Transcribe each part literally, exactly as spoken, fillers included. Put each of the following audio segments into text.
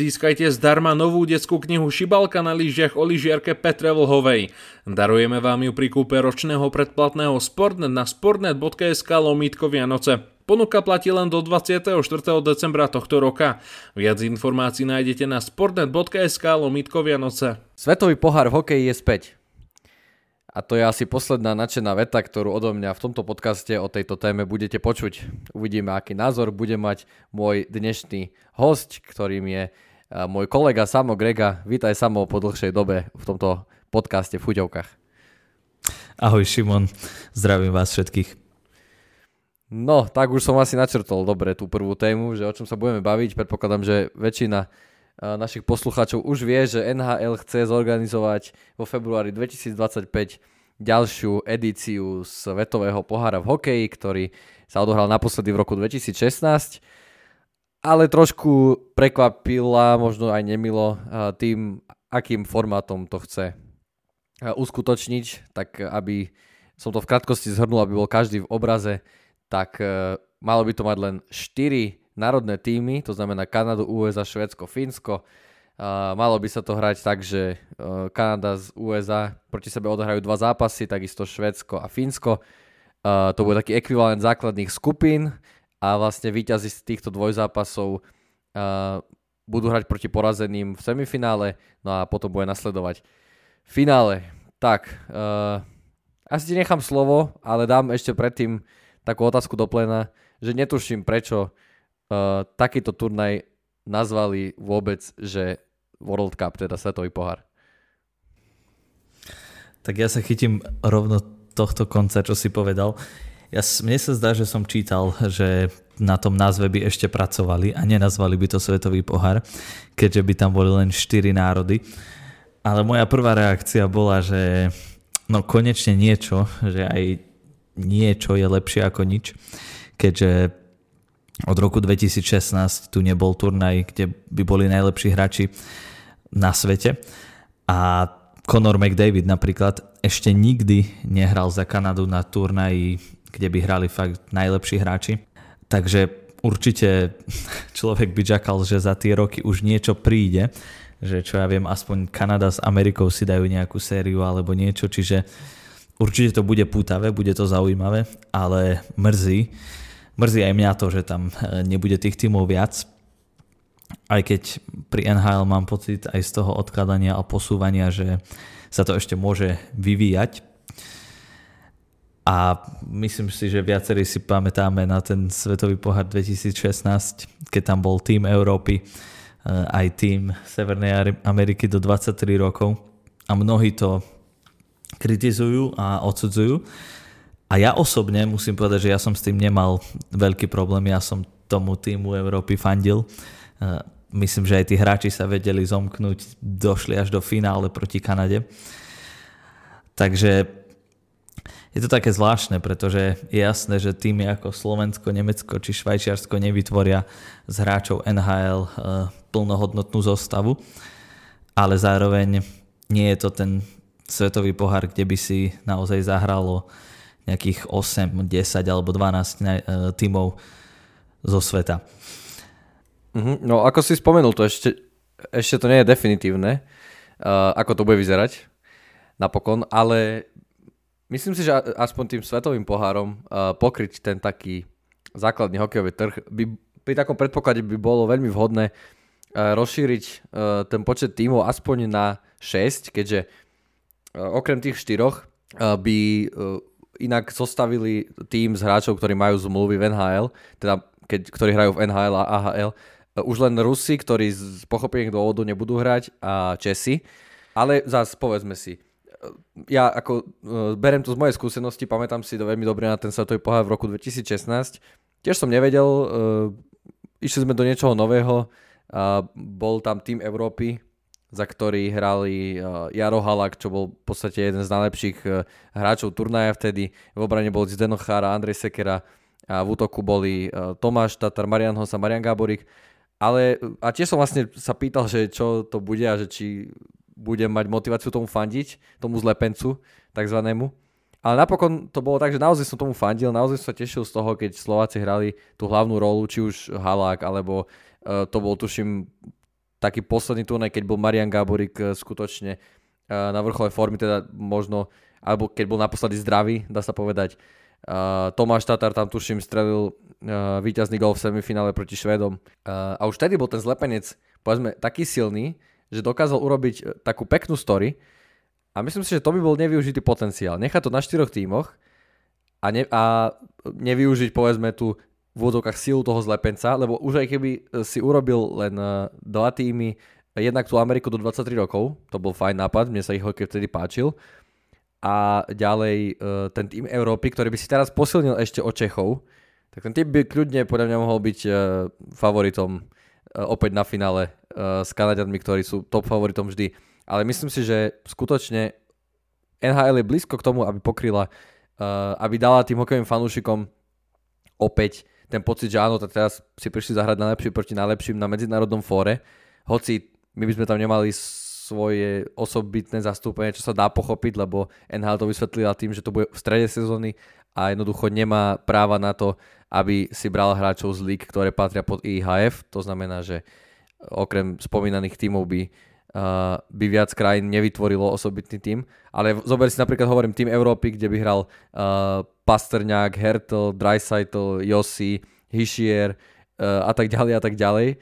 získajte zdarma novú detskú knihu Šibalka na lyžiach o lyžiarke Petre Vlhovej. Darujeme vám ju pri kúpe ročného predplatného Sportnet na sportnet.sk lomítko Vianoce. Ponuka platí len do dvadsiateho štvrtého decembra tohto roka. Viac informácií nájdete na sportnet.sk lomítko Vianoce. Svetový pohár v hokeji je späť. A to je asi posledná nadšená veta, ktorú odo mňa v tomto podcaste o tejto téme budete počuť. Uvidíme, aký názor bude mať môj dnešný host, ktorým je môj kolega Samo Grega. Vítaj Samo po dlhšej dobe v tomto podcaste v Chuťovkách. Ahoj Šimon, zdravím vás všetkých. No, tak už som asi načrtol dobre tú prvú tému, že o čom sa budeme baviť. Predpokladám, že väčšina našich poslucháčov už vie, že en há el chce zorganizovať vo februári dvetisícdvadsaťpäť ďalšiu edíciu Svetového pohára v hokeji, ktorý sa odohral naposledy v roku dvetisícšestnásť, ale trošku prekvapila, možno aj nemilo, tým, akým formátom to chce uskutočniť, tak aby som to v krátkosti zhrnul, aby bol každý v obraze, tak malo by to mať len štyri národné týmy, to znamená Kanadu, ú es á, Švédsko, Finsko. Uh, malo by sa to hrať tak, že uh, Kanada z ú es á proti sebe odohrajú dva zápasy, takisto Švédsko a Finsko. Uh, to bude taký ekvivalent základných skupín a vlastne víťazi z týchto dvojzápasov uh, budú hrať proti porazeným v semifinále, no a potom bude nasledovať finále. Tak, uh, asi ti nechám slovo, ale dám ešte predtým takú otázku do plena, že netuším prečo Uh, takýto turnaj nazvali vôbec, že World Cup, teda Svetový pohár. Tak ja sa chytím rovno tohto konca, čo si povedal. Ja, mne sa zdá, že som čítal, že na tom názve by ešte pracovali a nenazvali by to Svetový pohár, keďže by tam boli len štyri národy. Ale moja prvá reakcia bola, že no konečne niečo, že aj niečo je lepšie ako nič, keďže od roku dvetisícšestnásť tu nebol turnaj, kde by boli najlepší hráči na svete. A Conor McDavid napríklad ešte nikdy nehral za Kanadu na turnaji, kde by hrali fakt najlepší hráči. Takže určite človek by čakal, že za tie roky už niečo príde. Že čo ja viem, aspoň Kanada s Amerikou si dajú nejakú sériu alebo niečo. Čiže určite to bude pútavé, bude to zaujímavé, ale mrzí. Mrzí aj mňa to, že tam nebude tých tímov viac. Aj keď pri en há el mám pocit aj z toho odkladania a posúvania, že sa to ešte môže vyvíjať. A myslím si, že viacerí si pamätáme na ten Svetový pohár dvetisícšestnásť, keď tam bol tým Európy, aj tým Severnej Ameriky do dvadsaťtri rokov. A mnohí to kritizujú a odsudzujú. A ja osobne musím povedať, že ja som s tým nemal veľký problém. Ja som tomu týmu Európy fandil. Myslím, že aj tí hráči sa vedeli zomknúť, došli až do finále proti Kanade. Takže je to také zvláštne, pretože je jasné, že týmy ako Slovensko, Nemecko či Švajčiarsko nevytvoria z hráčov en há el plnohodnotnú zostavu. Ale zároveň nie je to ten svetový pohár, kde by si naozaj zahralo nejakých osem, desať alebo dvanásť tímov zo sveta. No ako si spomenul, to ešte, ešte to nie je definitívne, uh, ako to bude vyzerať napokon, ale myslím si, že aspoň tým svetovým pohárom uh, pokryť ten taký základný hokejový trh by, pri takom predpoklade by bolo veľmi vhodné uh, rozšíriť uh, ten počet tímov aspoň na šesť, keďže uh, okrem tých štyroch uh, by uh, inak zostavili tým z hráčov, ktorí majú zmluvy v en há el, teda keď, ktorí hrajú v en há el a á há el. Už len Rusi, ktorí z pochopených dôvodov nebudú hrať, a Česi. Ale zás povedzme si, ja ako berem to z mojej skúsenosti, pamätám si to veľmi dobre na ten svetový pohár v roku dvetisícšestnásť. Tiež som nevedel, e, išli sme do niečoho nového, a bol tam tým Európy, za ktorý hrali Jaro Halák, čo bol v podstate jeden z najlepších hráčov turnaja vtedy. V obrane bol Zdeno Chára, Andrej Sekera a v útoku boli Tomáš Tatar, Marian Hosa, Marian Gáborik. Ale, a tiež som vlastne sa pýtal, že čo to bude a že či budem mať motiváciu tomu fandiť, tomu zlepencu takzvanému. Ale napokon to bolo tak, že naozaj som tomu fandil, naozaj som sa tešil z toho, keď Slováci hrali tú hlavnú rolu, či už Halák, alebo to bol tuším taký posledný turnaj, keď bol Marian Gáborik skutočne na vrchole formy, teda možno, alebo keď bol naposledy zdravý, dá sa povedať. Tomáš Tatar tam tuším strelil víťazný gól v semifinále proti Švédom. A už tedy bol ten zlepenec, povedzme, taký silný, že dokázal urobiť takú peknú story a myslím si, že to by bol nevyužitý potenciál. Nechať to na štyroch tímoch a, ne, a nevyužiť, povedzme, tú v úvodzovkách silu toho zlepenca, lebo už aj keby si urobil len dva týmy, jednak tú Ameriku do dvadsaťtri rokov, to bol fajn nápad, mne sa ich hokej vtedy páčil, a ďalej ten tým Európy, ktorý by si teraz posilnil ešte od Čechov, tak ten tým by kľudne podľa mňa mohol byť favoritom opäť na finále s Kanadianmi, ktorí sú top favoritom vždy. Ale myslím si, že skutočne en há el je blízko k tomu, aby pokryla, aby dala tým hokejovým fanúšikom opäť ten pocit, že áno, tak teraz si prišli zahrať najlepší proti najlepším na medzinárodnom fóre, hoci my by sme tam nemali svoje osobitné zastúpenie, čo sa dá pochopiť, lebo en há el to vysvetlila tým, že to bude v strede sezóny a jednoducho nemá práva na to, aby si bral hráčov z líg, ktoré patria pod í há ef, to znamená, že okrem spomínaných tímov by, uh, by viac krajín nevytvorilo osobitný tím, ale zober si napríklad, hovorím, tým Európy, kde by hral uh, Pastrňák, Hertl, Draisaitl, Josi, Hischier a tak ďalej a tak ďalej.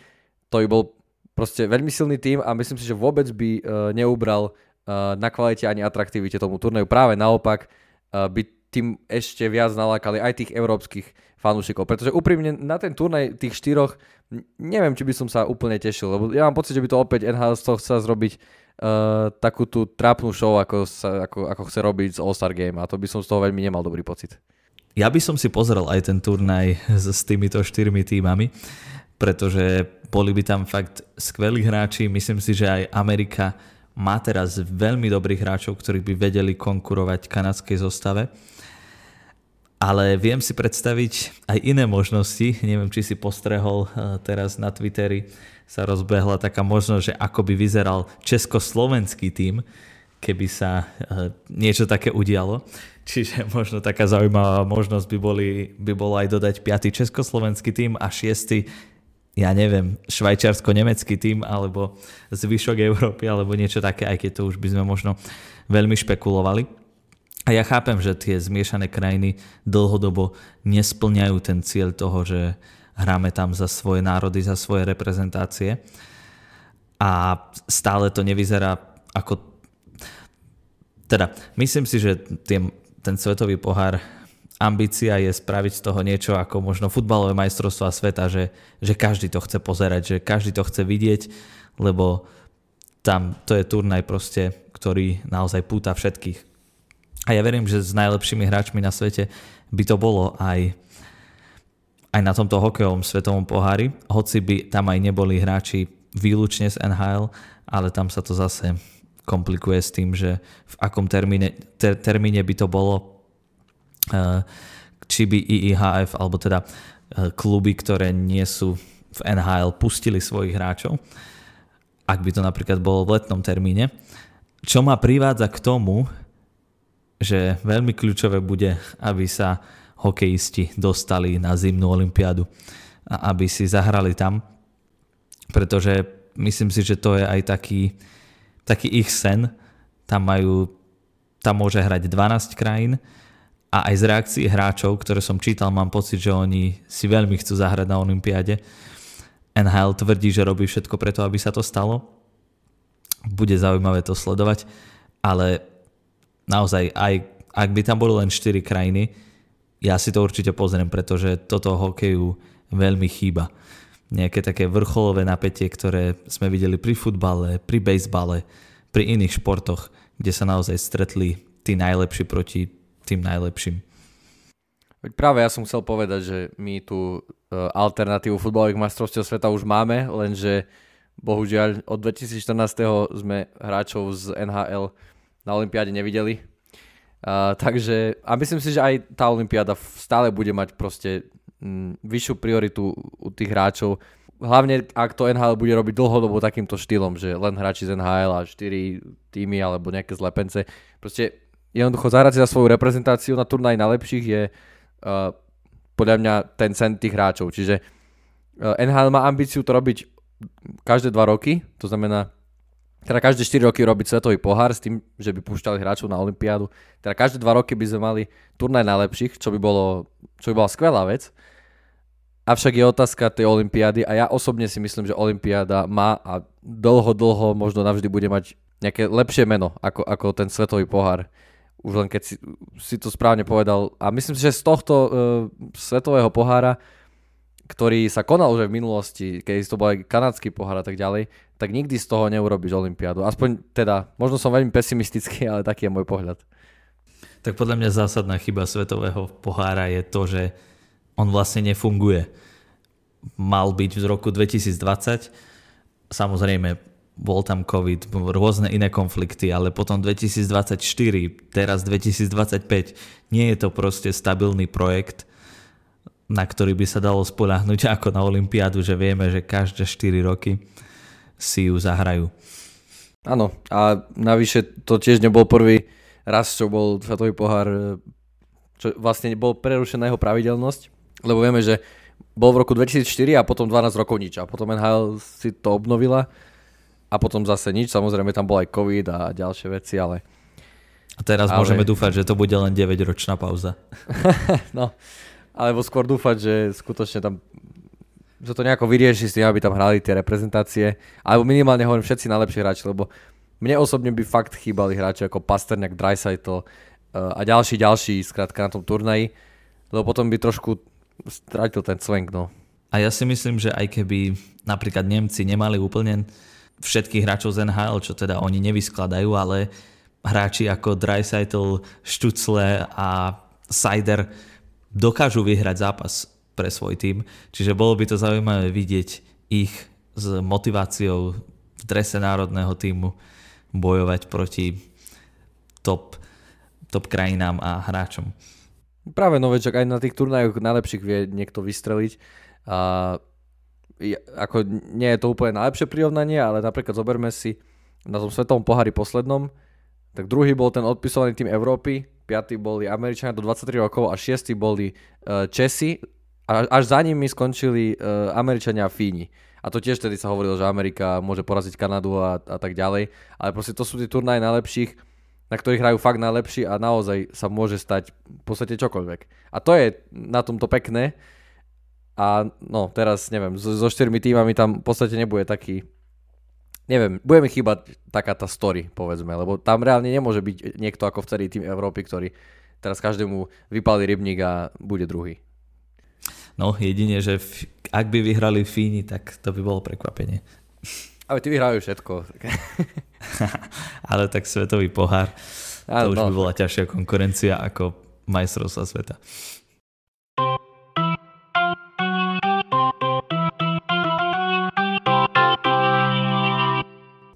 To by bol proste veľmi silný tím a myslím si, že vôbec by neubral na kvalite ani atraktivite tomu turneju. Práve naopak by tým ešte viac nalákali aj tých európskych fanúšikov. Pretože úprimne na ten turnaj tých štyroch neviem, či by som sa úplne tešil. Lebo ja mám pocit, že by to opäť en há el chcel zrobiť Uh, takú tú trápnu show, ako, sa, ako, ako chce robiť z All-Star Game a to by som z toho veľmi nemal dobrý pocit. Ja by som si pozrel aj ten turnaj s, s týmito štyrmi tímami, pretože boli by tam fakt skvelí hráči. Myslím si, že aj Amerika má teraz veľmi dobrých hráčov, ktorí by vedeli konkurovať kanadskej zostave. Ale viem si predstaviť aj iné možnosti. Neviem, či si postrehol teraz na Twitteri, sa rozbehla taká možnosť, že ako by vyzeral československý tím, keby sa niečo také udialo. Čiže možno taká zaujímavá možnosť by, boli, by bolo aj dodať piaty československý tím a šiesty, ja neviem, švajčiarsko-nemecký tím alebo zvyšok Európy alebo niečo také, aj keď to už by sme možno veľmi špekulovali. A ja chápem, že tie zmiešané krajiny dlhodobo nesplňajú ten cieľ toho, že hráme tam za svoje národy, za svoje reprezentácie a stále to nevyzerá ako... Teda, myslím si, že tým, ten svetový pohár, ambícia je spraviť z toho niečo ako možno futbalové majstrovstvá sveta, že, že každý to chce pozerať, že každý to chce vidieť, lebo tam to je turnaj proste, ktorý naozaj púta všetkých. A ja verím, že s najlepšími hráčmi na svete by to bolo aj... aj na tomto hokejovom svetovom pohári, hoci by tam aj neboli hráči výlučne z en há el, ale tam sa to zase komplikuje s tým, že v akom termíne, ter, termíne by to bolo, či by í há ef, alebo teda kluby, ktoré nie sú v en há el, pustili svojich hráčov, ak by to napríklad bolo v letnom termíne. Čo ma privádza k tomu, že veľmi kľúčové bude, aby sa hokejisti dostali na zimnú olympiádu a aby si zahrali tam, pretože myslím si, že to je aj taký, taký ich sen. Tam majú, tam môže hrať dvanásť krajín a aj z reakcií hráčov, ktoré som čítal, mám pocit, že oni si veľmi chcú zahrať na olympiáde. en há el tvrdí, že robí všetko preto, aby sa to stalo. Bude zaujímavé to sledovať, ale naozaj aj ak by tam boli len štyri krajiny, ja si to určite pozriem, pretože toto hokeju veľmi chýba. Nejaké také vrcholové napätie, ktoré sme videli pri futbale, pri bejsbale, pri iných športoch, kde sa naozaj stretli tí najlepší proti tým najlepším. Práve ja som chcel povedať, že my tú alternatívu futbalových majstrovstiev sveta už máme, lenže bohužiaľ od dvetisícštrnásť sme hráčov z en há el na olympiáde nevideli. Uh, takže a myslím si, že aj tá olympiáda stále bude mať proste m, vyššiu prioritu u tých hráčov, hlavne ak to en há el bude robiť dlhodobo takýmto štýlom, že len hráči z en há el a štyri týmy alebo nejaké zlepence, proste jednoducho zahrať si za svoju reprezentáciu na turnaj najlepších je uh, podľa mňa ten sen tých hráčov, čiže uh, en há el má ambíciu to robiť každé dva roky, to znamená, teda každé štyri roky robiť svetový pohár s tým, že by púšťali hráčov na olympiádu. Teda každé dva roky by sme mali turnaj najlepších, čo by bolo, čo by bola skvelá vec. Avšak je otázka tej olympiády a ja osobne si myslím, že olympiáda má a dlho, dlho možno navždy bude mať nejaké lepšie meno ako, ako ten svetový pohár. Už len keď si, si to správne povedal. A myslím si, že z tohto uh, svetového pohára, ktorý sa konal už aj v minulosti, keď to bol aj kanadský pohár a tak ďalej, tak nikdy z toho neurobiš olympiádu. Aspoň teda, možno som veľmi pesimistický, ale taký je môj pohľad. Tak podľa mňa zásadná chyba svetového pohára je to, že on vlastne nefunguje. Mal byť v roku dvetisícdvadsať, samozrejme bol tam COVID, rôzne iné konflikty, ale potom dvetisícdvadsaťštyri, teraz dvetisícdvadsaťpäť, nie je to proste stabilný projekt, na ktorý by sa dalo spoľahnúť ako na olympiádu, že vieme, že každé štyri roky si ju zahrajú. Áno, a navyše to tiež nebol prvý raz, čo bol svetový pohár, čo vlastne bol prerušená jeho pravidelnosť. Lebo vieme, že bol v roku dvetisícštyri a potom dvanásť rokov nič. A potom en há el si to obnovila a potom zase nič. Samozrejme tam bol aj COVID a ďalšie veci, ale... A teraz ale... môžeme dúfať, že to bude len deväťročná pauza. No, alebo skôr dúfať, že skutočne tam... že to nejako vyrieši s tým, aby tam hrali tie reprezentácie. Alebo minimálne hovorím všetci najlepší hráči, lebo mne osobne by fakt chýbali hráči ako Pasterňák, Draisaitl a ďalší, ďalší, skrátka na tom turnaji. Lebo potom by trošku... strátil ten cvenk, no. A ja si myslím, že aj keby napríklad Nemci nemali úplne všetkých hráčov z en há el, čo teda oni nevyskladajú, ale hráči ako Draisaitl, Štucle a Seider dokážu vyhrať zápas pre svoj tím. Čiže bolo by to zaujímavé vidieť ich s motiváciou v drese národného tímu bojovať proti top, top krajinám a hráčom. Práve novečak aj na tých turnajoch najlepších vie niekto vystreliť. A, ako nie je to úplne najlepšie prirovnanie, ale napríklad zoberme si na tom svetovom pohári poslednom, tak druhý bol ten odpisovaný tým Európy, piatý boli Američania do dvadsaťtri rokov a šiestý boli Česi a až za nimi skončili Američania a Fíni. A to tiež tedy sa hovorilo, že Amerika môže poraziť Kanadu a, a tak ďalej, ale proste to sú tie turnaje najlepších, na ktorých hrajú fakt najlepší a naozaj sa môže stať v podstate čokoľvek. A to je na tomto pekné. A no, teraz neviem, so, so štyrmi týmami tam v podstate nebude taký, neviem, bude mi chýbať taká tá story, povedzme, lebo tam reálne nemôže byť niekto ako vtedy tým Európy, ktorý teraz každému vypálí rybník a bude druhý. No, jedine, že f- ak by vyhrali Fíni, tak to by bolo prekvapenie. Ale ty vyhrávajú všetko. Ale tak svetový pohár. Ale to už no, by bola ťažšia konkurencia ako majstrovstvá sveta.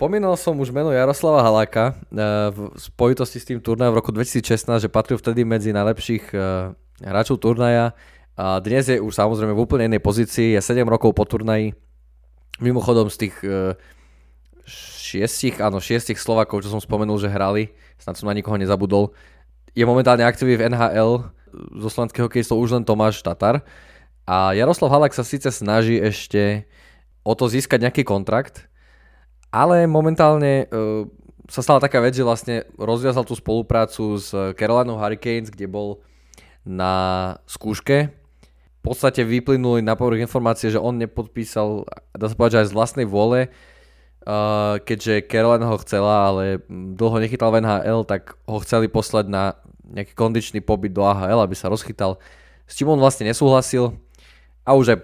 Pomínal som už meno Jaroslava Haláka v spojitosti s tým turnajom v roku dvetisícšestnásť, že patril vtedy medzi najlepších hráčov turnaja. A dnes je už samozrejme v úplne inej pozícii. Je sedem rokov po turnaji. Mimochodom z tých šiestich, áno, šiestich Slovákov, čo som spomenul, že hrali, snad som na nikoho nezabudol, je momentálne aktívny v en há el zo slovenského hokejistov už len Tomáš Tatar. A Jaroslav Halák sa síce snaží ešte o to získať nejaký kontrakt, ale momentálne uh, sa stala taká vec, že vlastne rozviazal tú spoluprácu s Carolinou Hurricanes, kde bol na skúške. V podstate vyplynuli na povrch informácie, že on nepodpísal, dá sa povedať, že aj z vlastnej vôle, uh, keďže Carolina ho chcela, ale dlho nechytal v en há el, tak ho chceli poslať na nejaký kondičný pobyt do á há el, aby sa rozchytal, s čím on vlastne nesúhlasil. A už aj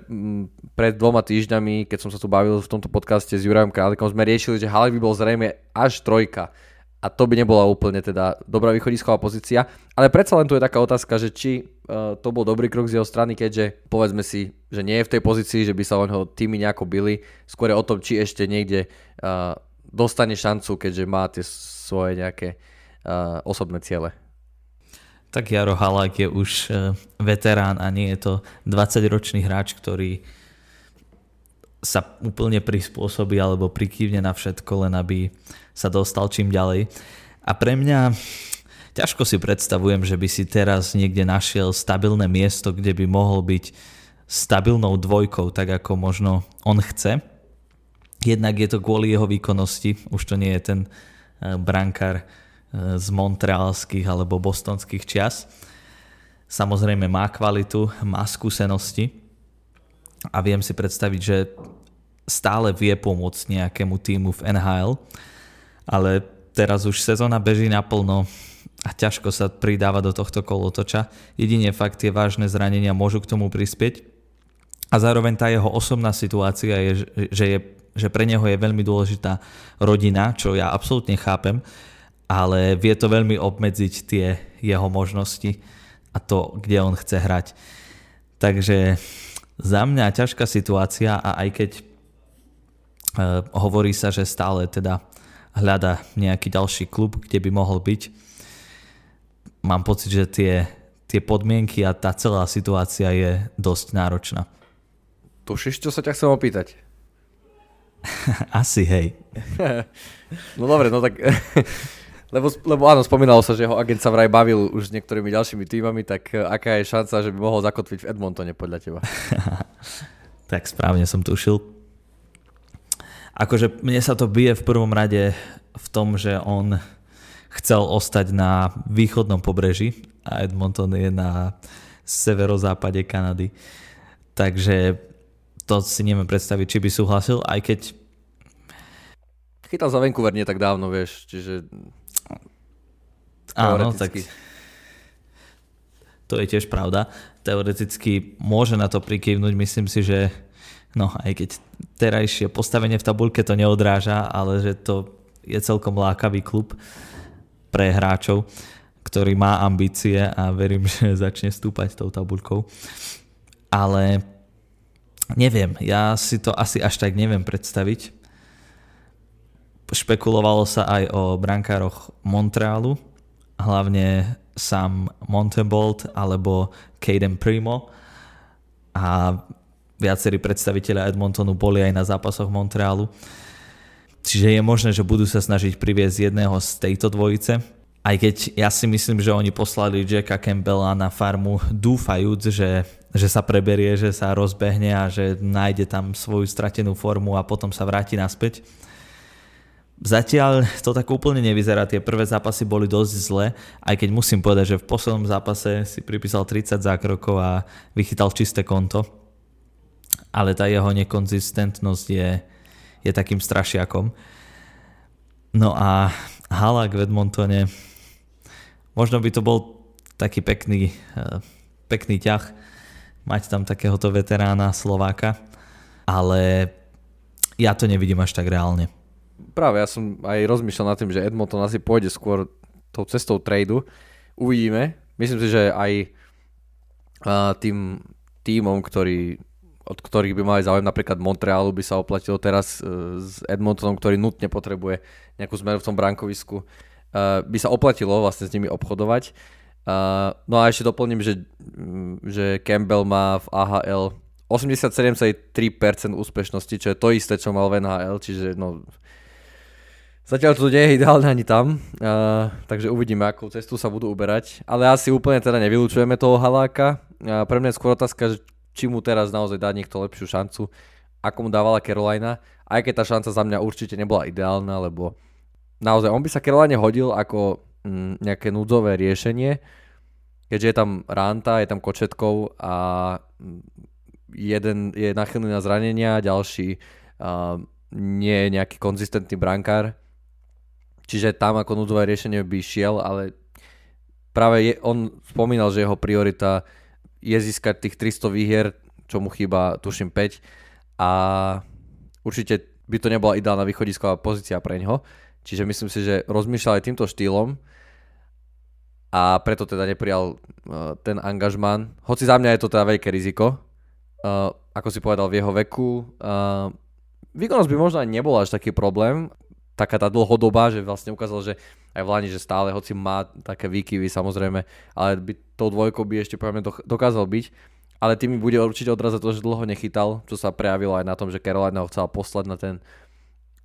pred dvoma týždňami, keď som sa tu bavil v tomto podcaste s Jurajom Králikom, sme riešili, že Halák by bol zrejme až trojka. A to by nebola úplne teda dobrá východisková pozícia. Ale predsa len tu je taká otázka, že či uh, to bol dobrý krok z jeho strany, keďže povedzme si, že nie je v tej pozícii, že by sa o neho týmy nejako bili. Skôr o tom, či ešte niekde uh, dostane šancu, keďže má tie svoje nejaké uh, osobné ciele. Tak Jaro Halák je už uh, veterán a nie je to dvadsaťročný hráč, ktorý sa úplne prispôsobí alebo prikývne na všetko, len aby sa dostal čím ďalej. A pre mňa ťažko si predstavujem, že by si teraz niekde našiel stabilné miesto, kde by mohol byť stabilnou dvojkou, tak ako možno on chce. Jednak je to kvôli jeho výkonnosti, už to nie je ten brankár z montrealských alebo bostonských čias. Samozrejme má kvalitu, má skúsenosti a viem si predstaviť, že stále vie pomôcť nejakému tímu v en há el, ale teraz už sezóna beží naplno a ťažko sa pridáva do tohto kolotoča. Jedine fakt tie vážne zranenia môžu k tomu prispieť a zároveň tá jeho osobná situácia je, že, je, že pre neho je veľmi dôležitá rodina, čo ja absolútne chápem, ale vie to veľmi obmedziť tie jeho možnosti a to, kde on chce hrať. Takže za mňa ťažká situácia a aj keď hovorí sa, že stále teda hľada nejaký ďalší klub, kde by mohol byť. Mám pocit, že tie, tie podmienky a tá celá situácia je dosť náročná. Tušíš, čo sa ťa chcem opýtať? Asi, hej. No dobre, no tak... Lebo, lebo áno, spomínalo sa, že jeho agent sa vraj bavil už s niektorými ďalšími týmami, tak aká je šanca, že by mohol zakotviť v Edmontone podľa teba? Tak správne som tušil. Akože mne sa to bije v prvom rade v tom, že on chcel ostať na východnom pobreží a Edmonton je na severozápade Kanady. Takže to si neviem predstaviť, či by súhlasil, aj keď... Chytal za Vancouver nie tak dávno, vieš, čiže... Áno, tak... To je tiež pravda. Teoreticky môže na to prikývnuť, myslím si, že... No, aj keď terajšie postavenie v tabuľke to neodráža, ale že to je celkom lákavý klub pre hráčov, ktorý má ambície a verím, že začne stúpať s tou tabuľkou. Ale neviem, ja si to asi až tak neviem predstaviť. Špekulovalo sa aj o brankároch Montrealu, hlavne Sam Montebold alebo Caden Primo a viacerí predstavitelia Edmontonu boli aj na zápasoch Montrealu. Čiže je možné, že budú sa snažiť priviesť jedného z tejto dvojice. Aj keď ja si myslím, že oni poslali Jacka Campbella na farmu dúfajúc, že, že sa preberie, že sa rozbehne a že nájde tam svoju stratenú formu a potom sa vráti naspäť. Zatiaľ to tak úplne nevyzerá. Tie prvé zápasy boli dosť zlé, aj keď musím povedať, že v poslednom zápase si pripísal tridsať zákrokov a vychytal čisté konto. Ale tá jeho nekonzistentnosť je, je takým strašiakom. No a Halák v Edmontone, možno by to bol taký pekný, pekný ťah, mať tam takéhoto veterána Slováka, ale ja to nevidím až tak reálne. Práve, ja som aj rozmýšľal nad tým, že Edmonton asi pôjde skôr tou cestou tradu. Uvidíme. Myslím si, že aj tým tímom, ktorý od ktorých by mali záujem, napríklad Montrealu by sa oplatilo teraz s Edmontonom, ktorý nutne potrebuje nejakú zmenu v tom brankovisku, by sa oplatilo vlastne s nimi obchodovať. No a ešte doplním, že, že Campbell má v á há el osemdesiatsedem celá tri percent úspešnosti, čo je to isté, čo mal v en há el, čiže no... Zatiaľ to nie je ideálne ani tam, uh, takže uvidíme, akú cestu sa budú uberať. Ale asi úplne teda nevylučujeme toho Haláka. Uh, pre mňa je skôr otázka, či mu teraz naozaj dá niekto lepšiu šancu, ako mu dávala Carolina, aj keď tá šanca za mňa určite nebola ideálna, lebo naozaj on by sa Caroline hodil ako mm, nejaké núdzové riešenie, keďže je tam Ranta, je tam Kočetkov a jeden je nachylný na zranenia, ďalší uh, nie je nejaký konzistentný brankár, čiže tam ako núdzové riešenie by šiel, ale práve je, on spomínal, že jeho priorita je získať tých tristo výhier, čo mu chýba, tuším päť, a určite by to nebola ideálna východisková pozícia pre ňoho, čiže myslím si, že rozmýšľal aj týmto štýlom a preto teda neprijal uh, ten angažmán, hoci za mňa je to teda veľké riziko, uh, ako si povedal, v jeho veku uh, výkonnosť by možno aj nebola až taký problém, taká tá dlhodobá, že vlastne ukázal, že aj v Lani, že stále, hoci má také výkyvy samozrejme, ale by tou dvojkou by ešte poviem dokázal byť, ale tým bude určite odrazať to, že dlho nechytal, čo sa prejavilo aj na tom, že Carolina ho chcela poslať na ten,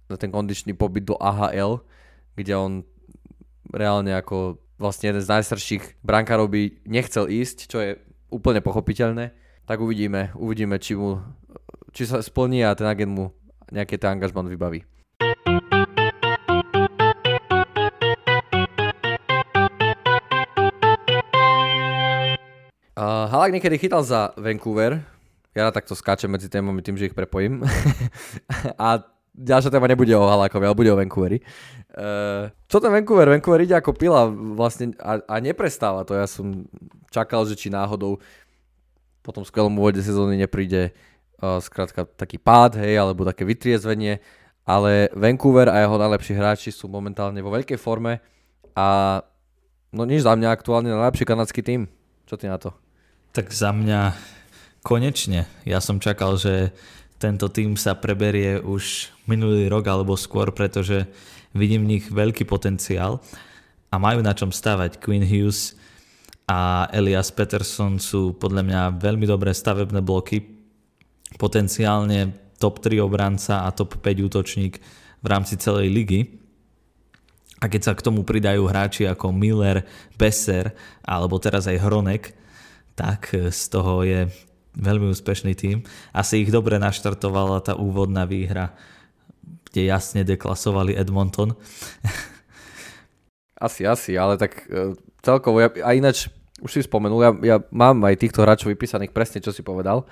na ten kondičný pobyt do á há el, kde on reálne ako vlastne jeden z najstarších brankárov by nechcel ísť, čo je úplne pochopiteľné, tak uvidíme, uvidíme, či mu, či sa splní a ten agent mu nejaké ten angažman vybaví. Uh, Halák niekedy chytal za Vancouver. Ja takto skáčem medzi témami tým, že ich prepojím. A ďalšia téma nebude o Halákovi, ale bude o Vancouveri. Uh, čo ten Vancouver? Vancouver ide ako pila vlastne a, a neprestáva to. Ja som čakal, že či náhodou po tom skvelom úvode sezóny nepríde uh, skrátka taký pád, hej, alebo také vytriezvenie. Ale Vancouver a jeho najlepší hráči sú momentálne vo veľkej forme a no nič za mňa aktuálne najlepší kanadský tím. Čo ty na to? Tak za mňa konečne. Ja som čakal, že tento tím sa preberie už minulý rok alebo skôr, pretože vidím v nich veľký potenciál a majú na čom stavať. Quinn Hughes a Elias Pettersson sú podľa mňa veľmi dobré stavebné bloky. Potenciálne top tri obranca a top päť útočník v rámci celej ligy. A keď sa k tomu pridajú hráči ako Miller, Besser alebo teraz aj Hronek, tak z toho je veľmi úspešný tím. Asi ich dobre naštartovala tá úvodná výhra, kde jasne deklasovali Edmonton. Asi, asi, ale tak celkovo, ja, a ináč už si spomenul, ja, ja mám aj týchto hráčov vypísaných presne, čo si povedal.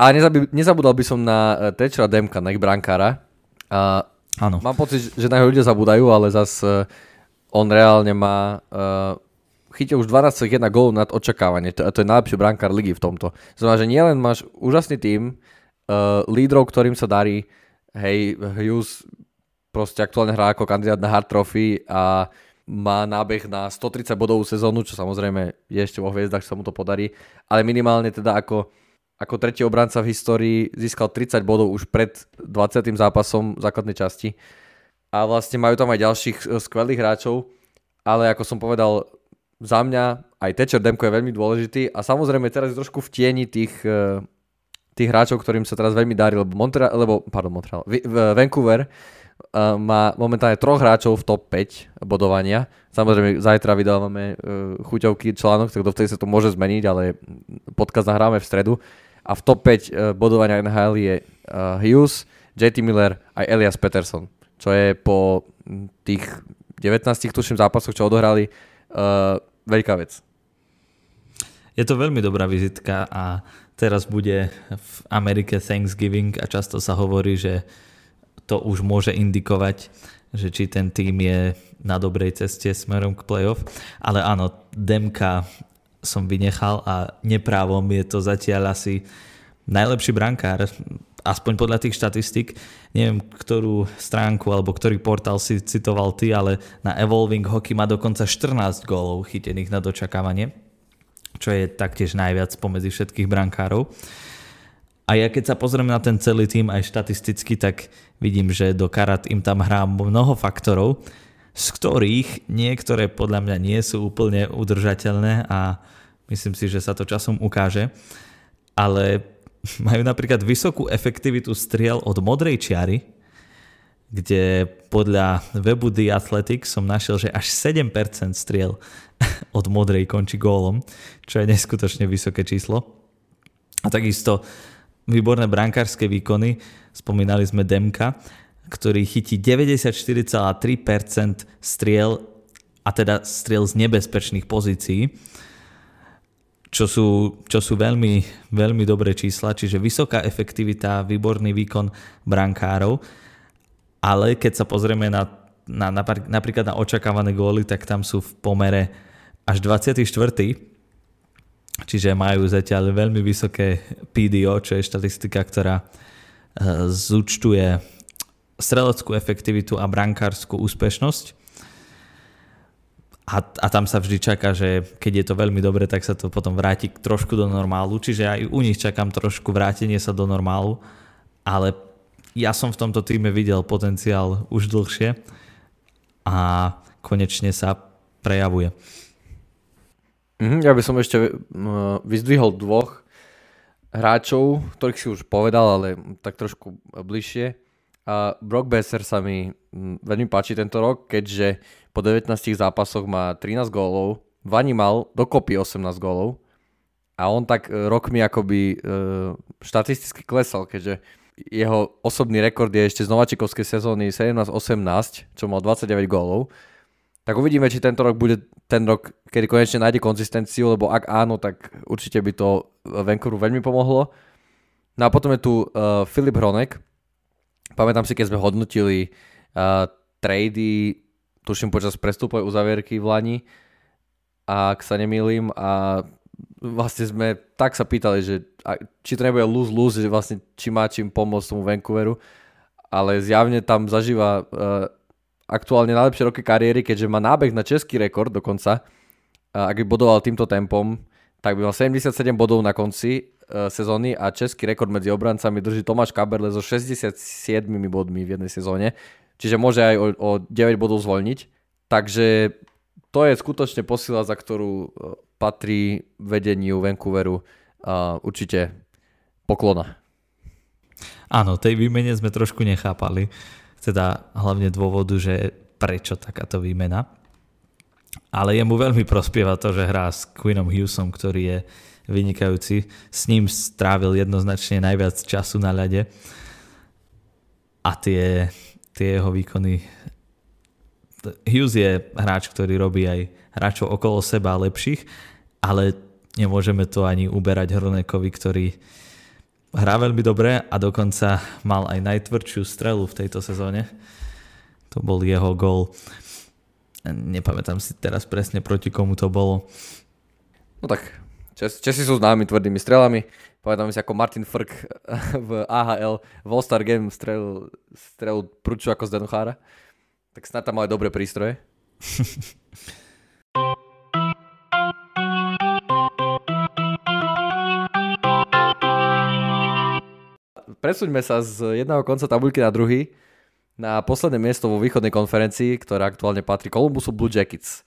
Ale nezabudal by som na Thatchera Demka, na ich brankára. A Áno. Mám pocit, že na jeho ľudia zabúdajú, ale zase on reálne má uh, chytil už dvanásť jeden gólov nad očakávanie. To, to je najlepší brankár ligy v tomto. Znamená, že nielen máš úžasný tím, uh, lídrov, ktorým sa darí, hej, Hughes proste aktuálne hrá ako kandidát na Hart Trophy a má nábeh na stotridsať bodovú sezónu, čo samozrejme je ešte vo hviezdach, sa mu to podarí, ale minimálne teda ako ako tretí obranca v histórii získal tridsať bodov už pred dvadsiatym zápasom základnej časti. A vlastne majú tam aj ďalších skvelých hráčov, ale ako som povedal, za mňa aj Thatcher Demko je veľmi dôležitý a samozrejme teraz je trošku v tieni tých, tých hráčov, ktorým sa teraz veľmi darí, lebo, Montreal, lebo pardon, Montreal, Vancouver má momentálne troch hráčov v top päť bodovania. Samozrejme, zajtra vydávame chuťovky článok, tak dovtedy sa to môže zmeniť, ale podcast nahráme v stredu. A v top päť bodovania en há el je Hughes, jé té Miller a Elias Pettersson, čo je po tých devätnástich tuším zápasoch, čo odohrali, uh, veľká vec. Je to veľmi dobrá vizitka a teraz bude v Amerike Thanksgiving a často sa hovorí, že to už môže indikovať, že či ten tým je na dobrej ceste smerom k playoff. Ale áno, Demka som vynechal a neprávom, je to zatiaľ asi najlepší brankár, aspoň podľa tých štatistík. Neviem, ktorú stránku alebo ktorý portál si citoval ty, ale na Evolving Hockey má dokonca štrnásť gólov chytených na dočakávanie, čo je taktiež najviac pomedzi všetkých brankárov. A ja keď sa pozriem na ten celý tým aj štatisticky, tak vidím, že do karát im tam hrá mnoho faktorov, z ktorých niektoré podľa mňa nie sú úplne udržateľné a myslím si, že sa to časom ukáže. Ale majú napríklad vysokú efektivitu striel od modrej čiary, kde podľa webu The Athletic som našiel, že až sedem percent striel od modrej končí gólom, čo je neskutočne vysoké číslo. A takisto výborné brankárske výkony, spomínali sme Demka, ktorý chytí deväťdesiatštyri celá tri percent striel, a teda striel z nebezpečných pozícií, čo sú, čo sú veľmi, veľmi dobré čísla, čiže vysoká efektivita, výborný výkon brankárov, ale keď sa pozrieme na, na, na, napríklad na očakávané góly, tak tam sú v pomere až dvadsiaty štvrtý Čiže majú zatiaľ veľmi vysoké pé dé ó, čo je štatistika, ktorá zúčtuje streleckú efektivitu a brankárskú úspešnosť. A, a tam sa vždy čaká, že keď je to veľmi dobre, tak sa to potom vráti trošku do normálu. Čiže aj u nich čakám trošku vrátenie sa do normálu. Ale ja som v tomto týme videl potenciál už dlhšie a konečne sa prejavuje. Ja by som ešte vyzdvihol dvoch hráčov, ktorých si už povedal, ale tak trošku bližšie. A Brock Besser sa mi veľmi páči tento rok, keďže po devätnástich zápasoch má trinásť gólov, Vani mal dokopy osemnásť gólov a on tak rokmi akoby štatisticky klesal, keďže Jeho osobný rekord je ešte z nováčikovskej sezóny sedemnásť osemnásť, čo mal dvadsaťdeväť gólov. Tak uvidíme, či tento rok bude ten rok, kedy konečne nájde konzistenciu, lebo ak áno, tak určite by to Vancouveru veľmi pomohlo. No a potom je tu uh, Filip Hronek. Pamätám si, keď sme hodnotili uh, trady, tuším počas prestupovej uzavierky v Lani, ak sa nemýlim, a vlastne sme tak sa pýtali, že či to nebude lose-lose, že vlastne či má čím pomôcť tomu Vancouveru, ale zjavne tam zažíva uh, aktuálne najlepšie roky kariéry, keďže má nábeh na český rekord dokonca. Ak by bodoval týmto tempom, tak by mal sedemdesiatsedem bodov na konci e, sezóny a český rekord medzi obrancami drží Tomáš Tatar so šesťdesiatsedem bodmi v jednej sezóne, čiže môže aj o, o deväť bodov zvolniť. Takže to je skutočne posila, za ktorú patrí vedeniu Vancouveru a určite poklona. Áno, tej výmene sme trošku nechápali. Teda hlavne dôvodu, že prečo takáto výmena. Ale jemu veľmi prospieva to, že hrá s Quinnom Hughesom, ktorý je vynikajúci. S ním strávil jednoznačne najviac času na ľade a tie, tie jeho výkony... Hughes je hráč, ktorý robí aj hráčov okolo seba lepších, ale nemôžeme to ani uberať Hronekovi, ktorý hrá veľmi dobre a dokonca mal aj najtvrdšiu strelu v tejto sezóne. To bol jeho gól. Nepamätám si teraz presne, proti komu to bolo. No tak, Čes, Česi sú známi tvrdými strelami. Pamätám si, ako Martin Frk v á há el v All-Star Game strel, strel prúču ako z Denuchára. Tak snad tam mal aj dobré prístroje. Presuňme sa z jedného konca tabuľky na druhý, na posledné miesto vo východnej konferencii, ktorá aktuálne patrí Columbusu Blue Jackets.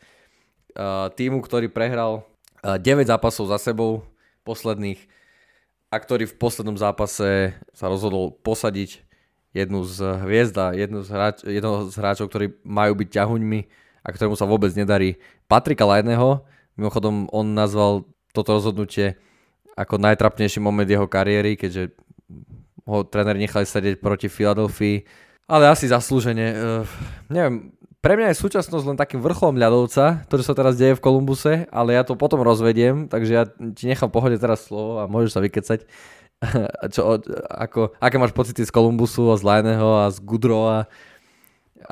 Tímu, ktorý prehral deväť zápasov za sebou posledných a ktorý v poslednom zápase sa rozhodol posadiť jednu z hviezd a jednu z hráč, jednoho z hráčov, ktorí majú byť ťahuňmi a ktorému sa vôbec nedarí, Patrika Laineho. Mimochodom, on nazval toto rozhodnutie ako najtrapnejší moment jeho kariéry, keďže ho tréneri nechali sedieť proti Filadelfii, ale asi zaslúžene. Uh, neviem, pre mňa je súčasnosť len takým vrcholom ľadovca, to, čo sa teraz deje v Kolumbuse, ale ja to potom rozvediem, takže ja ti nechám v pohode teraz slovo a môžeš sa vykecať. čo, ako, aké máš pocity z Kolumbusu a z Laineho a z Goodrowa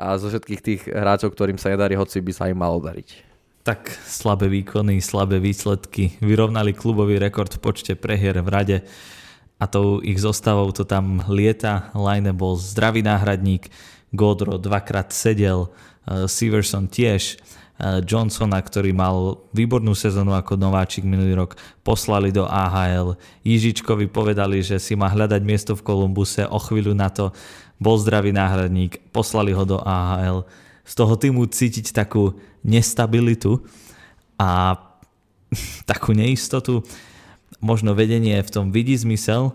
a zo všetkých tých hráčov, ktorým sa nedarí, hoci by sa im malo dariť? Tak slabé výkony, slabé výsledky. Vyrovnali klubový rekord v počte prehier v rade. A tou ich zostavou to tam lieta. Laine bol zdravý náhradník, Goodrow dvakrát sedel, Severson tiež, Johnsona, ktorý mal výbornú sezónu ako nováčik minulý rok, poslali do á há el. Jižičkovi povedali, že si má hľadať miesto v Kolumbuse, o chvíľu na to bol zdravý náhradník, poslali ho do á há el. Z toho týmu cítiť takú nestabilitu a takú neistotu. Možno vedenie v tom vidí zmysel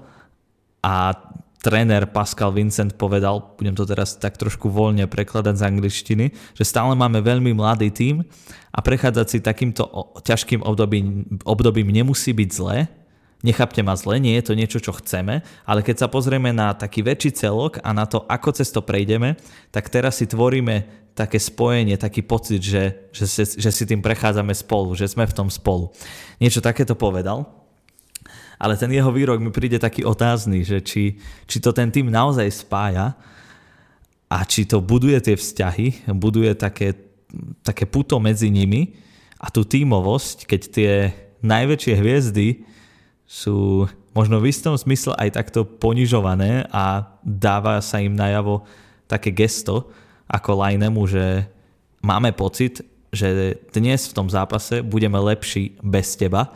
a tréner Pascal Vincent povedal, budem to teraz tak trošku voľne prekladať z angličtiny, že stále máme veľmi mladý tím a prechádzať si takýmto ťažkým obdobím, obdobím nemusí byť zlé. Nechápte ma zle, nie je to niečo, čo chceme, ale keď sa pozrieme na taký väčší celok a na to, ako cez to prejdeme, tak teraz si tvoríme také spojenie, taký pocit, že, že, že si tým prechádzame spolu, že sme v tom spolu. Niečo takéto povedal. Ale ten jeho výrok mi príde taký otázny, že či, či to ten tým naozaj spája a či to buduje tie vzťahy, buduje také, také puto medzi nimi a tú tímovosť, keď tie najväčšie hviezdy sú možno v istom zmysle aj takto ponižované a dáva sa im najavo také gesto ako Lainemu, že máme pocit, že dnes v tom zápase budeme lepší bez teba.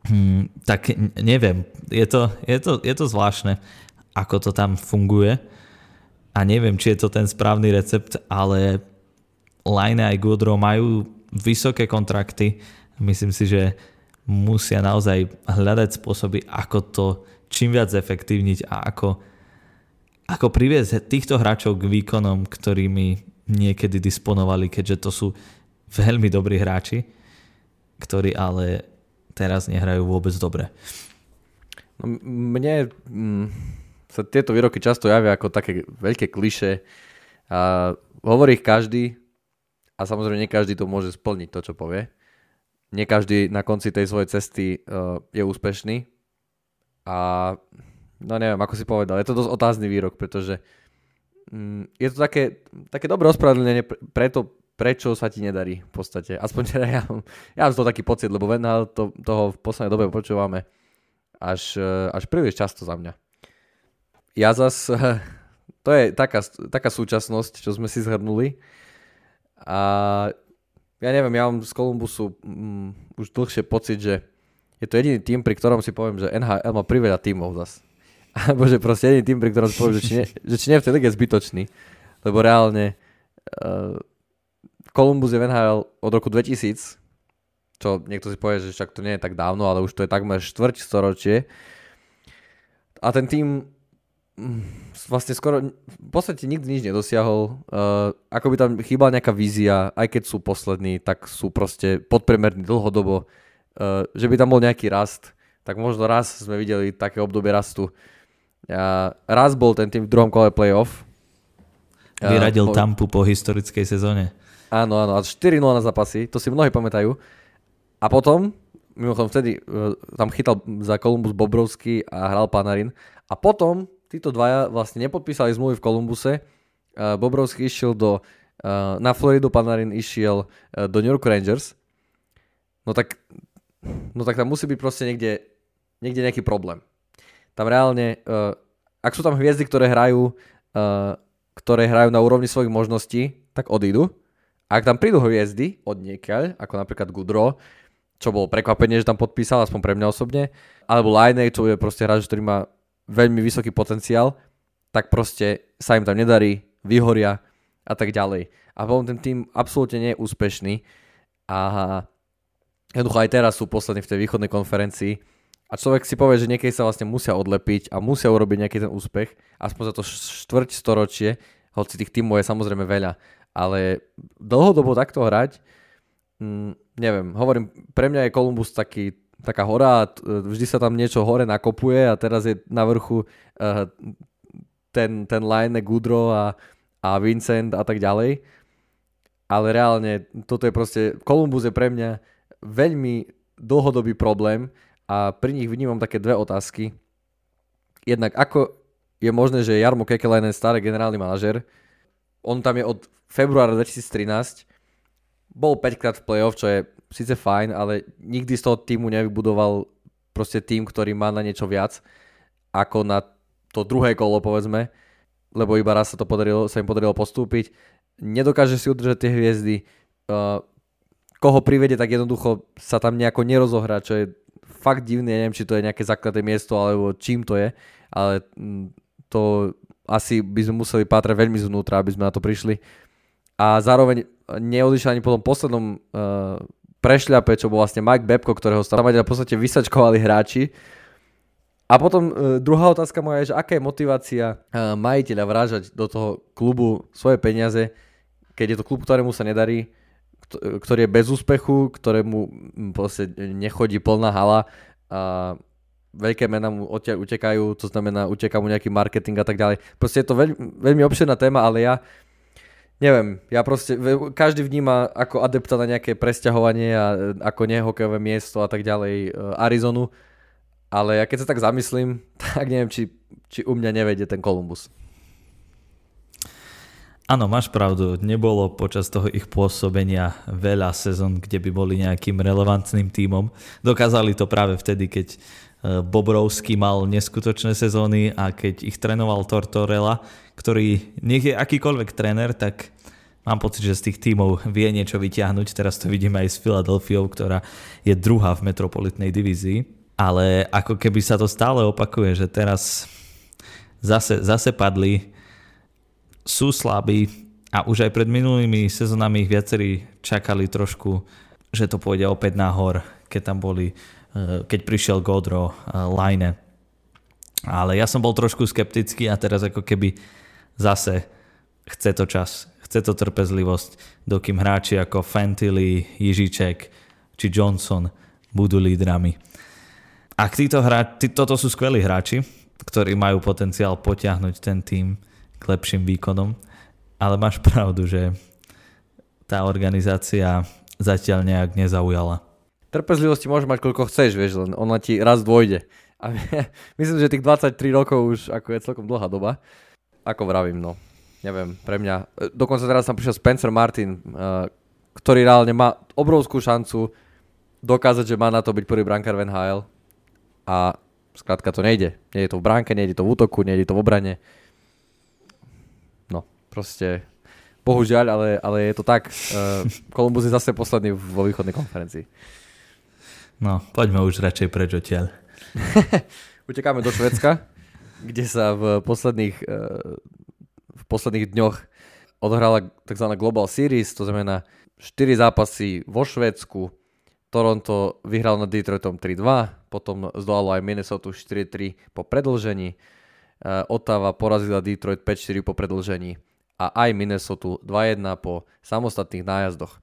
Hmm, tak neviem, je to, je, to, je to zvláštne, ako to tam funguje a neviem, či je to ten správny recept, ale Laine aj Goodrow majú vysoké kontrakty, myslím si, že musia naozaj hľadať spôsoby, ako to čím viac zefektívniť a ako, ako priviesť týchto hráčov k výkonom, ktorými niekedy disponovali, keďže to sú veľmi dobrí hráči, ktorí ale teraz nehrajú vôbec dobre. No, mne mm, sa tieto výroky často javia ako také veľké klišé. A hovorí ich každý a samozrejme nie každý to môže splniť to, čo povie. Nie každý na konci tej svojej cesty uh, je úspešný a no neviem, ako si povedal, je to dosť otázny výrok, pretože um, je to také, také dobré ospravedlnenie preto, prečo sa ti nedarí v podstate. Aspoň teda ja, ja mám z toho taký pocit, lebo veľa to, toho v poslednej dobe počúvame až, až príliš často za mňa. Ja zas, to je taká, taká súčasnosť, čo sme si zhrnuli a ja neviem, ja mám z Columbusu um, už dlhšie pocit, že je to jediný tým, pri ktorom si poviem, že en há el má priveľa tímov zas. Alebo že proste jediný tým, pri ktorom si poviem, že či nie, že či nie v tej lige je zbytočný. Lebo reálne uh, Columbus je v en há el od roku dvetisíc, čo niekto si povie, že však to nie je tak dávno, ale už to je takmer štvrť storočie. A ten tým vlastne skoro v podstate nikdy nič nedosiahol. Uh, ako by tam chýbala nejaká vízia, aj keď sú poslední, tak sú proste podpriemerní dlhodobo. Uh, že by tam bol nejaký rast, tak možno raz sme videli také obdobie rastu. Uh, raz bol ten tým v druhom kole playoff. Uh, Vyradil po... Tampu po historickej sezóne. Áno, áno, a štyri nula na zápasy, to si mnohí pamätajú. A potom, mimochodom vtedy uh, tam chytal za Columbus Bobrovský a hral Panarin. A potom títo dvaja vlastne nepodpísali zmluvy v Kolumbuse. Bobrovský išiel do, na Floridu, Panarin išiel do New York Rangers. No tak, no tak tam musí byť proste niekde, niekde nejaký problém. Tam reálne, ak sú tam hviezdy, ktoré hrajú, ktoré hrajú na úrovni svojich možností, tak odídu. A ak tam prídu hviezdy od niekiaľ, ako napríklad Goodrow, čo bolo prekvapenie, že tam podpísal, aspoň pre mňa osobne, alebo Laine, čo je proste hráč, ktorý má veľmi vysoký potenciál, tak proste sa im tam nedarí, vyhoria a tak ďalej. A potom ten tým absolútne nie je úspešný a jednoducho aj teraz sú poslední v tej východnej konferencii a človek si povie, že niekedy sa vlastne musia odlepiť a musia urobiť nejaký ten úspech, aspoň za to štvrť storočie, hoci tých týmov je samozrejme veľa, ale dlhodobo takto hrať, mm, neviem, hovorím, pre mňa je Columbus taký taká hora, vždy sa tam niečo hore nakopuje a teraz je na vrchu uh, ten, ten Laine, Goodrow a, a Vincent a tak ďalej. Ale reálne, toto je proste, Columbus je pre mňa veľmi dlhodobý problém a pri nich vnímam také dve otázky. Jednak, ako je možné, že Jarmo Kekelainen, starý generálny manažer, on tam je od februára dvetisíctrinásť, bol päťkrát v play-off, čo je síce fajn, ale nikdy z toho týmu nevybudoval proste tým, ktorý má na niečo viac ako na to druhé kolo, povedzme, lebo iba raz sa to podarilo, sa im podarilo postúpiť. Nedokáže si udržať tie hviezdy. Uh, koho privede, tak jednoducho sa tam nejako nerozohrá, čo je fakt divné. Ja neviem, či to je nejaké zakladné miesto, alebo čím to je, ale to asi by sme museli pátrať veľmi zvnútra, aby sme na to prišli. A zároveň neodišiel ani po tom poslednom uh, prešľape, čo bol vlastne Mike Babko, ktorého tam v podstate vysačkovali hráči. A potom e, druhá otázka moja je, že aká je motivácia e, majiteľa vrážať do toho klubu svoje peniaze, keď je to klub, ktorému sa nedarí, ktorý je bez úspechu, ktorému proste nechodí plná hala a veľké mená mu odtiaľ utekajú, to znamená uteká mu nejaký marketing a tak ďalej. Proste je to veľmi, veľmi obširná téma, ale ja neviem, ja proste, každý vníma ako adepta na nejaké presťahovanie a ako nehokejové miesto a tak ďalej Arizonu, ale ja keď sa tak zamyslím, tak neviem, či, či u mňa nevedie ten Columbus. Áno, máš pravdu, nebolo počas toho ich pôsobenia veľa sezón, kde by boli nejakým relevantným tímom. Dokázali to práve vtedy, keď Bobrovský mal neskutočné sezóny a keď ich trénoval Tortorella, ktorý nech je akýkoľvek tréner, tak mám pocit, že z tých tímov vie niečo vyťahnuť. Teraz to vidíme aj s Filadelfiou, ktorá je druhá v metropolitnej divízii. Ale ako keby sa to stále opakuje, že teraz zase, zase padli, sú slabí a už aj pred minulými sezónami ich viacerí čakali trošku, že to pôjde opäť nahor, keď tam boli keď prišiel Goodrow, Laine. Ale ja som bol trošku skeptický a teraz ako keby zase chce to čas, chce to trpezlivosť, dokým hráči ako Fantilli, Jižiček či Johnson budú lídrami. A títo hráči, toto sú skvelí hráči, ktorí majú potenciál potiahnuť ten tím k lepším výkonom. Ale máš pravdu, že tá organizácia zatiaľ nejak nezaujala. Trpezlivosti môžeš mať koľko chceš, vieš, len ona ti raz dôjde. A myslím, že tých dvadsaťtri rokov už ako je celkom dlhá doba. Ako vravím, no. Neviem, pre mňa. Dokonca teraz tam prišiel Spencer Martin, ktorý reálne má obrovskú šancu dokázať, že má na to byť prvý brankár v en há el. A skrátka to nejde. Nie je to v bránke, nejde to v útoku, nejde to v obrane. No, proste, bohužiaľ, ale, ale je to tak. Columbus je zase posledný vo východnej konferencii. No, poďme už radšej preč odtiaľ. Utekáme do Švédska, kde sa v posledných... v posledných dňoch odohrala tzv. Global Series, to znamená štyri zápasy vo Švédsku. Toronto vyhral nad Detroitom tri dva, potom zdolalo aj Minnesota štyri tri po predĺžení. Ottawa porazila Detroit päť štyri po predĺžení a aj Minnesota dva jedna po samostatných nájazdoch.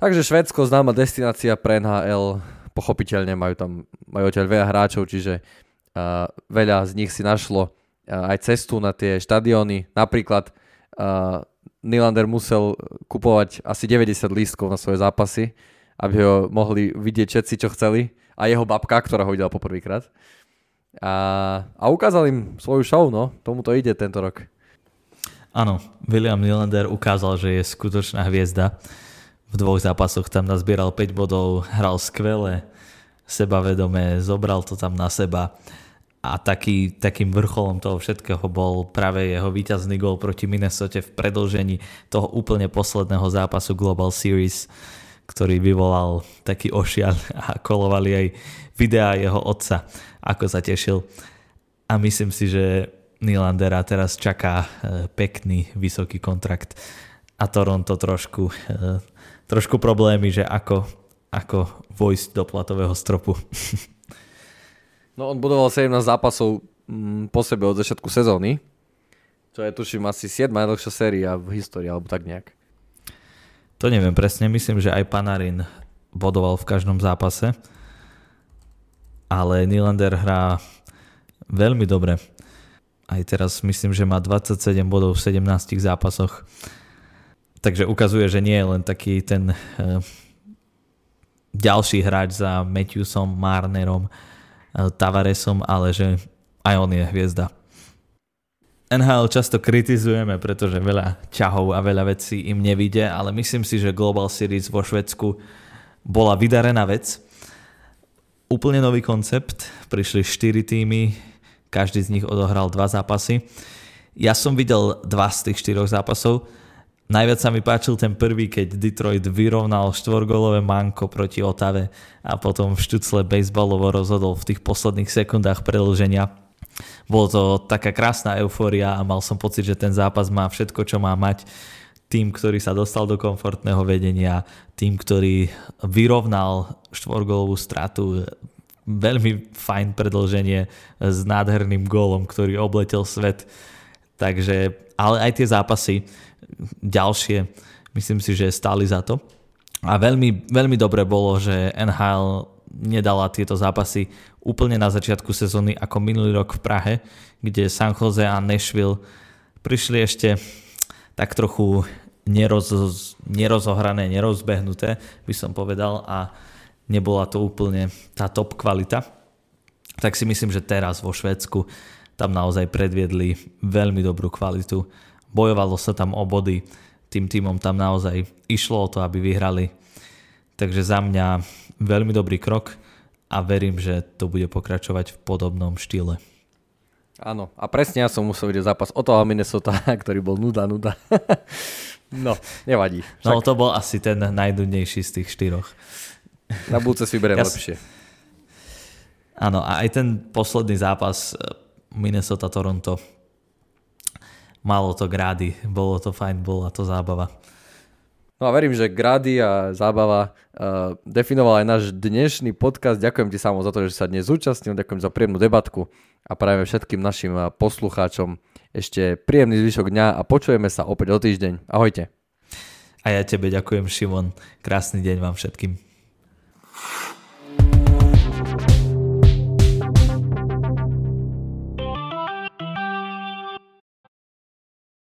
Takže Švédsko, známa destinácia pre en há el, pochopiteľne majú tam majú odtiaľ veľa hráčov, čiže uh, veľa z nich si našlo aj cestu na tie štadióny. Napríklad uh, Nylander musel kupovať asi deväťdesiat lístkov na svoje zápasy, aby ho mohli vidieť všetci, čo chceli. A jeho babka, ktorá ho videla poprvýkrát. A, a ukázal im svoju show, no. Tomu to ide tento rok. Áno, William Nylander ukázal, že je skutočná hviezda. V dvoch zápasoch tam nazbieral päť bodov, hral skvele, sebavedomé, zobral to tam na seba. A taký, takým vrcholom toho všetkého bol práve jeho víťazný gól proti Minnesote v predĺžení toho úplne posledného zápasu Global Series, ktorý vyvolal taký ošial a kolovali aj videá jeho otca, ako sa tešil. A myslím si, že Nylandera teraz čaká pekný, vysoký kontrakt a Toronto trošku, trošku problémy, že ako, ako vojsť do platového stropu. No, on budoval sedemnásť zápasov po sebe od začiatku sezóny, čo je, tuším, asi siedma najdlhšia séria v histórii, alebo tak nejak. To neviem presne, myslím, že aj Panarin bodoval v každom zápase, ale Nylander hrá veľmi dobre. Aj teraz myslím, že má dvadsaťsedem bodov v sedemnástich zápasoch, takže ukazuje, že nie je len taký ten eh, ďalší hráč za Matthewsom, Marnerom, Tavaresom, ale že aj on je hviezda. en há el často kritizujeme, pretože veľa ťahov a veľa vecí im nevíde, ale myslím si, že Global Series vo Švédsku bola vydarená vec. Úplne nový koncept, prišli štyri tímy, každý z nich odohral dva zápasy. Ja som videl dva z tých štyroch zápasov. Najviac sa mi páčil ten prvý, keď Detroit vyrovnal štvorgólové manko proti Ottawe a potom v Štucle bejsbalovo rozhodol v tých posledných sekundách predĺženia. Bolo to taká krásna eufória a mal som pocit, že ten zápas má všetko, čo má mať. Tým, ktorý sa dostal do komfortného vedenia, tým, ktorý vyrovnal štvorgólovú stratu, veľmi fajn predĺženie s nádherným gólom, ktorý obletel svet. Takže, ale aj tie zápasy ďalšie, myslím si, že stáli za to. A veľmi, veľmi dobre bolo, že en há el nedala tieto zápasy úplne na začiatku sezóny ako minulý rok v Prahe, kde San Jose a Nashville prišli ešte tak trochu neroz, nerozohrané, nerozbehnuté, by som povedal, a nebola to úplne tá top kvalita. Tak si myslím, že teraz vo Švédsku tam naozaj predviedli veľmi dobrú kvalitu. Bojovalo sa tam o body, tým tímom tam naozaj išlo o to, aby vyhrali. Takže za mňa veľmi dobrý krok a verím, že to bude pokračovať v podobnom štýle. Áno, a presne ja som musel vidieť zápas Ottawa Minnesota, ktorý bol nuda, nuda. No, nevadí. Však... No, to bol asi ten najdudnejší z tých štyroch. Na budúce si vyberiem ja... lepšie. Áno, a aj ten posledný zápas Minnesota Toronto, malo to grády, bolo to fajn, bola to zábava. No a verím, že grády a zábava uh, definoval aj náš dnešný podcast. Ďakujem ti, Samo, za to, že sa dnes zúčastnil, ďakujem za príjemnú debatku a prajeme všetkým našim poslucháčom ešte príjemný zvyšok dňa a počujeme sa opäť o týždeň. Ahojte. A ja tebe ďakujem, Šimon. Krásny deň vám všetkým.